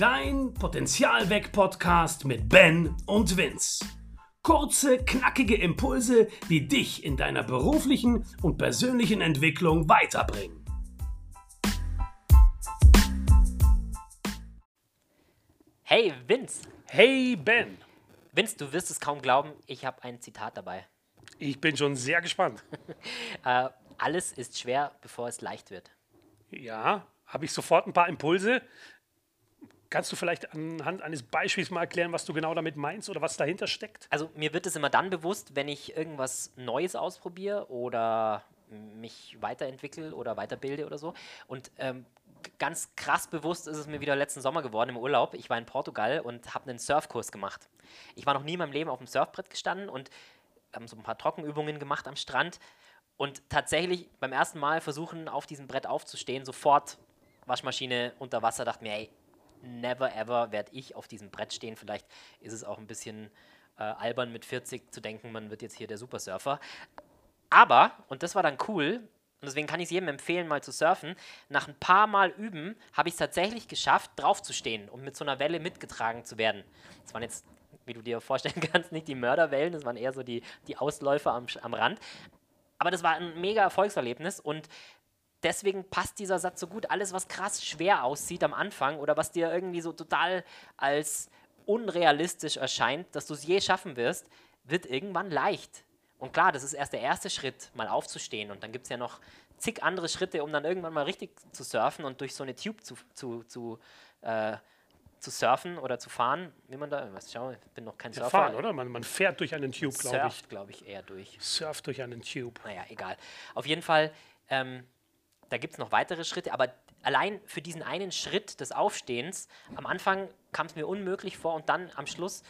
Dein Potenzial-Weg-Podcast mit Ben und Vince. Kurze, knackige Impulse, die dich in deiner beruflichen und persönlichen Entwicklung weiterbringen. Hey Vince. Hey Ben. Vince, du wirst es kaum glauben, ich habe ein Zitat dabei. Ich bin schon sehr gespannt. Alles ist schwer, bevor es leicht wird. Ja, habe ich sofort ein paar Impulse. Kannst du vielleicht anhand eines Beispiels mal erklären, was du genau damit meinst oder was dahinter steckt? Also mir wird es immer dann bewusst, wenn ich irgendwas Neues ausprobiere oder mich weiterentwickle oder weiterbilde oder so. Und ganz krass bewusst ist es mir wieder letzten Sommer geworden im Urlaub. Ich war in Portugal und habe einen Surfkurs gemacht. Ich war noch nie in meinem Leben auf dem Surfbrett gestanden und haben so ein paar Trockenübungen gemacht am Strand. Und tatsächlich beim ersten Mal versuchen, auf diesem Brett aufzustehen, sofort Waschmaschine unter Wasser, dachte mir, hey, never ever werde ich auf diesem Brett stehen. Vielleicht ist es auch ein bisschen albern mit 40 zu denken, man wird jetzt hier der Supersurfer. Aber, und das war dann cool, und deswegen kann ich es jedem empfehlen, mal zu surfen, nach ein paar Mal üben, habe ich es tatsächlich geschafft, draufzustehen und mit so einer Welle mitgetragen zu werden. Das waren jetzt, wie du dir vorstellen kannst, nicht die Mörderwellen, das waren eher so die Ausläufer am Rand. Aber das war ein mega Erfolgserlebnis und deswegen passt dieser Satz so gut. Alles, was krass schwer aussieht am Anfang oder was dir irgendwie so total als unrealistisch erscheint, dass du es je schaffen wirst, wird irgendwann leicht. Und klar, das ist erst der erste Schritt, mal aufzustehen. Und dann gibt es ja noch zig andere Schritte, um dann irgendwann mal richtig zu surfen und durch so eine Tube zu surfen oder zu fahren. Wie man da, ich bin noch kein Surfer. Fahren, oder? Man fährt durch einen Tube, glaube ich. Surft, glaube ich, eher durch. Surft durch einen Tube. Naja, egal. Auf jeden Fall, da gibt es noch weitere Schritte, aber allein für diesen einen Schritt des Aufstehens, am Anfang kam es mir unmöglich vor und dann am Schluss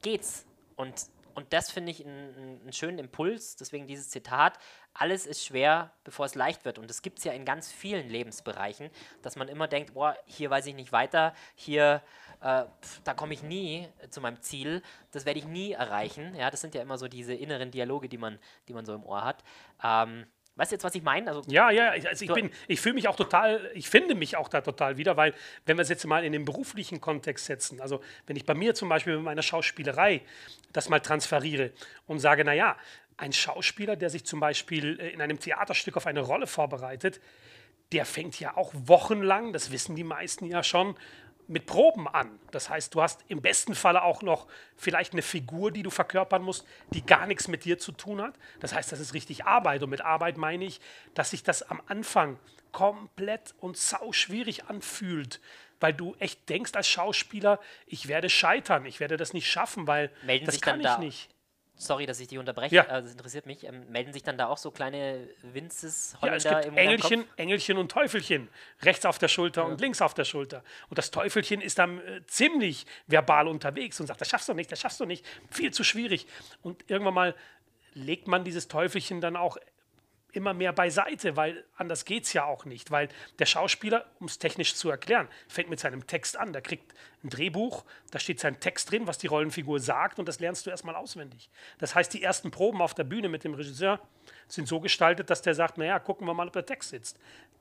geht's. Und das finde ich einen schönen Impuls, deswegen dieses Zitat, alles ist schwer, bevor es leicht wird. Und das gibt es ja in ganz vielen Lebensbereichen, dass man immer denkt, boah, hier weiß ich nicht weiter, hier, da komme ich nie zu meinem Ziel, das werde ich nie erreichen. Ja, das sind ja immer so diese inneren Dialoge, die man so im Ohr hat. Weißt du jetzt, was ich meine? Also, ja, also ich fühle mich auch total, ich finde mich auch da total wieder, weil, wenn wir es jetzt mal in den beruflichen Kontext setzen, also wenn ich bei mir zum Beispiel mit meiner Schauspielerei das mal transferiere und sage, naja, ein Schauspieler, der sich zum Beispiel in einem Theaterstück auf eine Rolle vorbereitet, der fängt ja auch wochenlang, das wissen die meisten ja schon, mit Proben an. Das heißt, du hast im besten Falle auch noch vielleicht eine Figur, die du verkörpern musst, die gar nichts mit dir zu tun hat. Das heißt, das ist richtig Arbeit. Und mit Arbeit meine ich, dass sich das am Anfang komplett und sauschwierig anfühlt, weil du echt denkst als Schauspieler, ich werde scheitern, ich werde das nicht schaffen, weil das kann ich nicht. Sorry, dass ich dich unterbreche, ja. Das interessiert mich. Melden sich dann da auch so kleine Vinces, Holländer ja, es gibt Engelchen und Teufelchen. Rechts auf der Schulter und links auf der Schulter. Und das Teufelchen ist dann ziemlich verbal unterwegs und sagt, das schaffst du nicht, viel zu schwierig. Und irgendwann mal legt man dieses Teufelchen dann auch immer mehr beiseite, weil anders geht es ja auch nicht. Weil der Schauspieler, um es technisch zu erklären, fängt mit seinem Text an. Der kriegt ein Drehbuch, da steht sein Text drin, was die Rollenfigur sagt und das lernst du erstmal auswendig. Das heißt, die ersten Proben auf der Bühne mit dem Regisseur sind so gestaltet, dass der sagt, naja, gucken wir mal, ob der Text sitzt.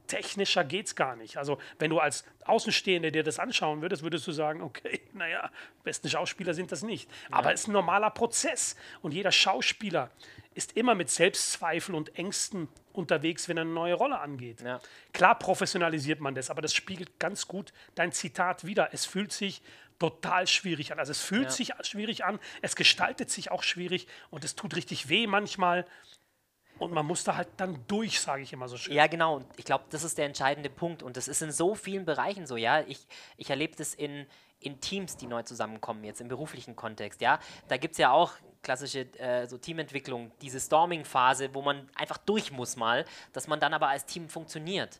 Technischer geht es gar nicht. Also wenn du als Außenstehender dir das anschauen würdest, würdest du sagen, okay, naja, besten Schauspieler sind das nicht. Ja. Aber es ist ein normaler Prozess und jeder Schauspieler ist immer mit Selbstzweifel und Ängsten unterwegs, wenn er eine neue Rolle angeht. Ja. Klar professionalisiert man das, aber das spiegelt ganz gut dein Zitat wider. Es fühlt sich total schwierig an. Also es fühlt sich schwierig an, es gestaltet sich auch schwierig und es tut richtig weh manchmal. Und man muss da halt dann durch, sage ich immer so schön. Ja, genau. Und ich glaube, das ist der entscheidende Punkt. Und das ist in so vielen Bereichen so, ja. Ich erlebe das in Teams, die neu zusammenkommen, jetzt im beruflichen Kontext, ja. Da gibt es ja auch klassische so Teamentwicklung, diese Storming-Phase, wo man einfach durch muss mal, dass man dann aber als Team funktioniert.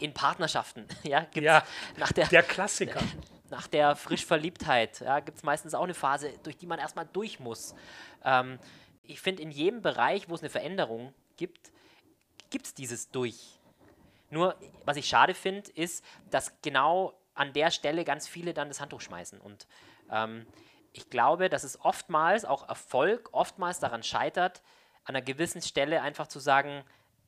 In Partnerschaften, ja, gibt's nach der Klassiker. Nach der Frischverliebtheit, ja, gibt es meistens auch eine Phase, durch die man erstmal durch muss. Ich finde, in jedem Bereich, wo es eine Veränderung gibt, gibt es dieses Durch. Nur, was ich schade finde, ist, dass genau an der Stelle ganz viele dann das Handtuch schmeißen. Und ich glaube, dass es oftmals, auch Erfolg, oftmals daran scheitert, an einer gewissen Stelle einfach zu sagen,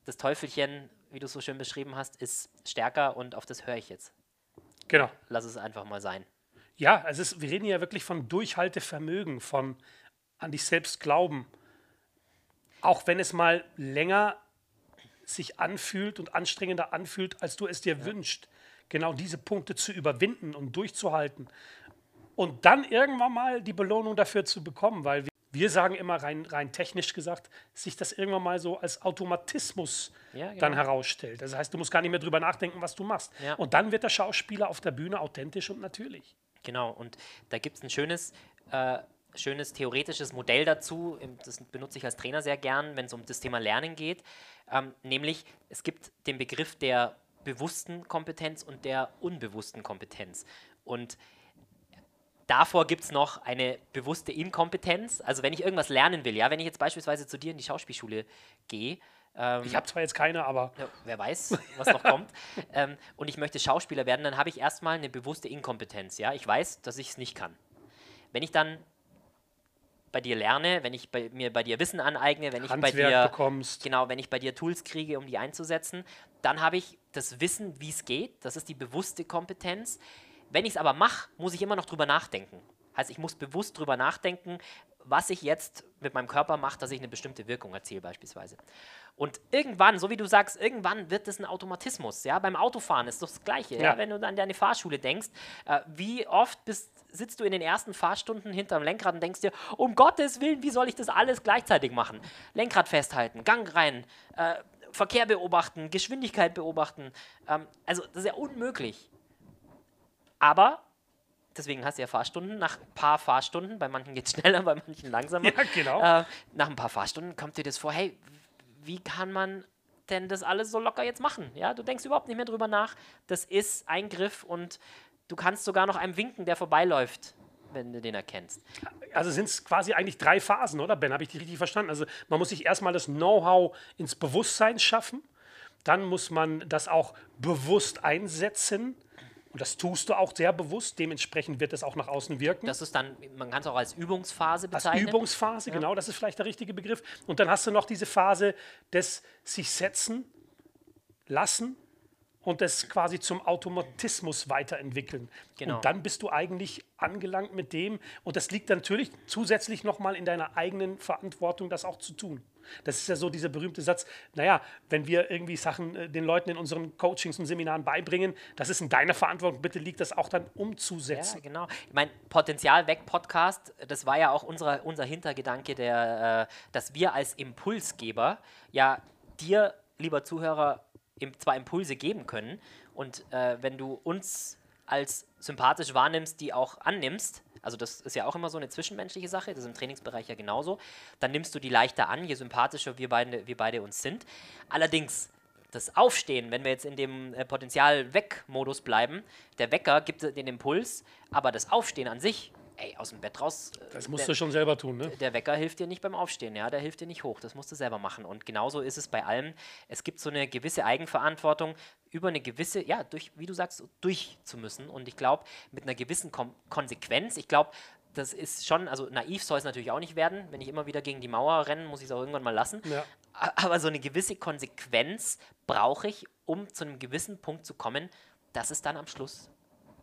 das Teufelchen, wie du es so schön beschrieben hast, ist stärker und auf das höre ich jetzt. Genau. Lass es einfach mal sein. Ja, also wir reden ja wirklich von Durchhaltevermögen, von an dich selbst glauben. Auch wenn es mal länger sich anfühlt und anstrengender anfühlt, als du es dir wünschst. Genau diese Punkte zu überwinden und durchzuhalten. Und dann irgendwann mal die Belohnung dafür zu bekommen, weil wir sagen immer rein technisch gesagt, sich das irgendwann mal so als Automatismus dann herausstellt. Das heißt, du musst gar nicht mehr drüber nachdenken, was du machst. Ja. Und dann wird der Schauspieler auf der Bühne authentisch und natürlich. Genau, und da gibt es ein schönes theoretisches Modell dazu, das benutze ich als Trainer sehr gern, wenn es um das Thema Lernen geht, nämlich es gibt den Begriff der bewussten Kompetenz und der unbewussten Kompetenz. Und davor gibt es noch eine bewusste Inkompetenz. Also wenn ich irgendwas lernen will, ja, wenn ich jetzt beispielsweise zu dir in die Schauspielschule gehe. Ich habe zwar jetzt keine, aber... Ja, wer weiß, was noch kommt. Und ich möchte Schauspieler werden, dann habe ich erstmal eine bewusste Inkompetenz. Ja? Ich weiß, dass ich es nicht kann. Wenn ich dann bei dir lerne, wenn ich bei dir Wissen aneigne, wenn Handwerk ich bei dir bekommst. Genau, wenn ich bei dir Tools kriege, um die einzusetzen, dann habe ich das Wissen, wie es geht. Das ist die bewusste Kompetenz. Wenn ich es aber mache, muss ich immer noch drüber nachdenken. Heißt, ich muss bewusst drüber nachdenken, was ich jetzt mit meinem Körper mache, dass ich eine bestimmte Wirkung erziele beispielsweise. Und irgendwann, so wie du sagst, irgendwann wird das ein Automatismus. Ja? Beim Autofahren ist das Gleiche. Ja. Ja? Wenn du an deine Fahrschule denkst, wie oft sitzt du in den ersten Fahrstunden hinterm Lenkrad und denkst dir, um Gottes Willen, wie soll ich das alles gleichzeitig machen? Lenkrad festhalten, Gang rein, Verkehr beobachten, Geschwindigkeit beobachten. Also das ist ja unmöglich. Aber, deswegen hast du ja Fahrstunden, nach ein paar Fahrstunden, bei manchen geht es schneller, bei manchen langsamer, ja, genau. Nach ein paar Fahrstunden kommt dir das vor, hey, wie kann man denn das alles so locker jetzt machen? Ja, du denkst überhaupt nicht mehr drüber nach, das ist ein Griff und du kannst sogar noch einem winken, der vorbeiläuft, wenn du den erkennst. Also sind es quasi eigentlich 3 Phasen, oder Ben, habe ich dich richtig verstanden? Also man muss sich erstmal das Know-how ins Bewusstsein schaffen, dann muss man das auch bewusst einsetzen. Und das tust du auch sehr bewusst, dementsprechend wird es auch nach außen wirken. Das ist dann, man kann es auch als Übungsphase bezeichnen. Als Übungsphase, genau, das ist vielleicht der richtige Begriff. Und dann hast du noch diese Phase des sich setzen, lassen und das quasi zum Automatismus weiterentwickeln. Genau. Und dann bist du eigentlich angelangt mit dem. Und das liegt natürlich zusätzlich nochmal in deiner eigenen Verantwortung, das auch zu tun. Das ist ja so dieser berühmte Satz, naja, wenn wir irgendwie Sachen den Leuten in unseren Coachings und Seminaren beibringen, das ist in deiner Verantwortung, bitte liegt das auch dann umzusetzen. Ja, genau. Ich meine, Potenzial-Weg-Podcast, das war ja auch unser Hintergedanke, dass wir als Impulsgeber ja dir, lieber Zuhörer, zwar Impulse geben können und wenn du uns als sympathisch wahrnimmst, die auch annimmst, also das ist ja auch immer so eine zwischenmenschliche Sache, das ist im Trainingsbereich ja genauso, dann nimmst du die leichter an, je sympathischer wir beide uns sind. Allerdings, das Aufstehen, wenn wir jetzt in dem Potenzial-Weg-Modus bleiben, der Wecker gibt den Impuls, aber das Aufstehen an sich, ey, aus dem Bett raus. Das musst du schon selber tun, ne? Der Wecker hilft dir nicht beim Aufstehen, ja, der hilft dir nicht hoch, das musst du selber machen. Und genauso ist es bei allem. Es gibt so eine gewisse Eigenverantwortung, über eine gewisse, ja, durch, wie du sagst, durchzumüssen. Und ich glaube, mit einer gewissen Konsequenz, ich glaube, das ist schon, also naiv soll es natürlich auch nicht werden. Wenn ich immer wieder gegen die Mauer renne, muss ich es auch irgendwann mal lassen. Ja. Aber so eine gewisse Konsequenz brauche ich, um zu einem gewissen Punkt zu kommen, dass es dann am Schluss,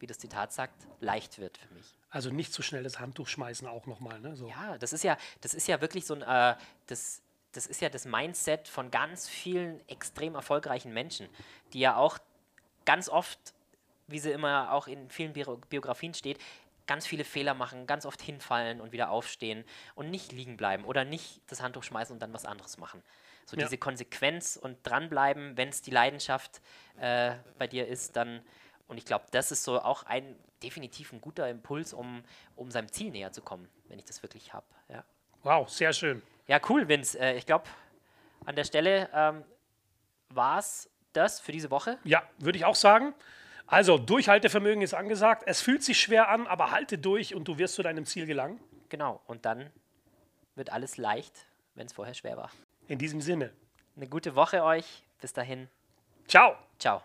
wie das Zitat sagt, leicht wird für mich. Also nicht so schnell das Handtuch schmeißen auch nochmal, ne? So. Ja, das ist ja wirklich so ein, das ist ja das Mindset von ganz vielen extrem erfolgreichen Menschen, die ja auch ganz oft, wie sie immer auch in vielen Biografien steht, ganz viele Fehler machen, ganz oft hinfallen und wieder aufstehen und nicht liegen bleiben oder nicht das Handtuch schmeißen und dann was anderes machen. So diese Konsequenz und dranbleiben, wenn es die Leidenschaft bei dir ist, dann, und ich glaube, das ist so auch definitiv ein guter Impuls, um seinem Ziel näher zu kommen, wenn ich das wirklich habe. Ja. Wow, sehr schön. Ja, cool, Vince. Ich glaube, an der Stelle war es das für diese Woche. Ja, würde ich auch sagen. Also, Durchhaltevermögen ist angesagt. Es fühlt sich schwer an, aber halte durch und du wirst zu deinem Ziel gelangen. Genau, und dann wird alles leicht, wenn es vorher schwer war. In diesem Sinne. Eine gute Woche euch. Bis dahin. Ciao. Ciao.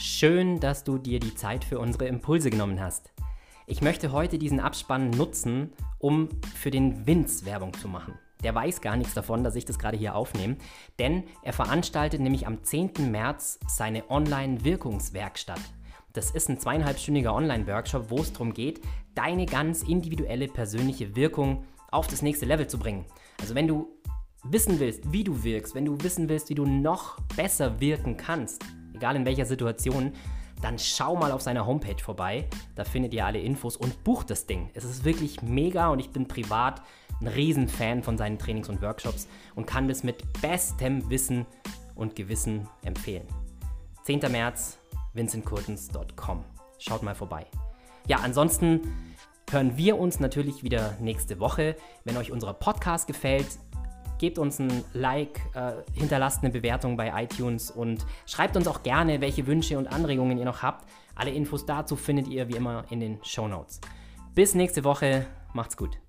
Schön, dass du dir die Zeit für unsere Impulse genommen hast. Ich möchte heute diesen Abspann nutzen, um für den Vince Werbung zu machen. Der weiß gar nichts davon, dass ich das gerade hier aufnehme, denn er veranstaltet nämlich am 10. März seine Online-Wirkungswerkstatt. Das ist ein 2,5-stündiger Online-Workshop, wo es darum geht, deine ganz individuelle persönliche Wirkung auf das nächste Level zu bringen. Also wenn du wissen willst, wie du wirkst, wenn du wissen willst, wie du noch besser wirken kannst, egal in welcher Situation, dann schau mal auf seiner Homepage vorbei, da findet ihr alle Infos und bucht das Ding. Es ist wirklich mega und ich bin privat ein Riesenfan von seinen Trainings und Workshops und kann das mit bestem Wissen und Gewissen empfehlen. 10. März, vincentkurtens.com. Schaut mal vorbei. Ja, ansonsten hören wir uns natürlich wieder nächste Woche. Wenn euch unser Podcast gefällt, gebt uns ein Like, hinterlasst eine Bewertung bei iTunes und schreibt uns auch gerne, welche Wünsche und Anregungen ihr noch habt. Alle Infos dazu findet ihr wie immer in den Shownotes. Bis nächste Woche, macht's gut.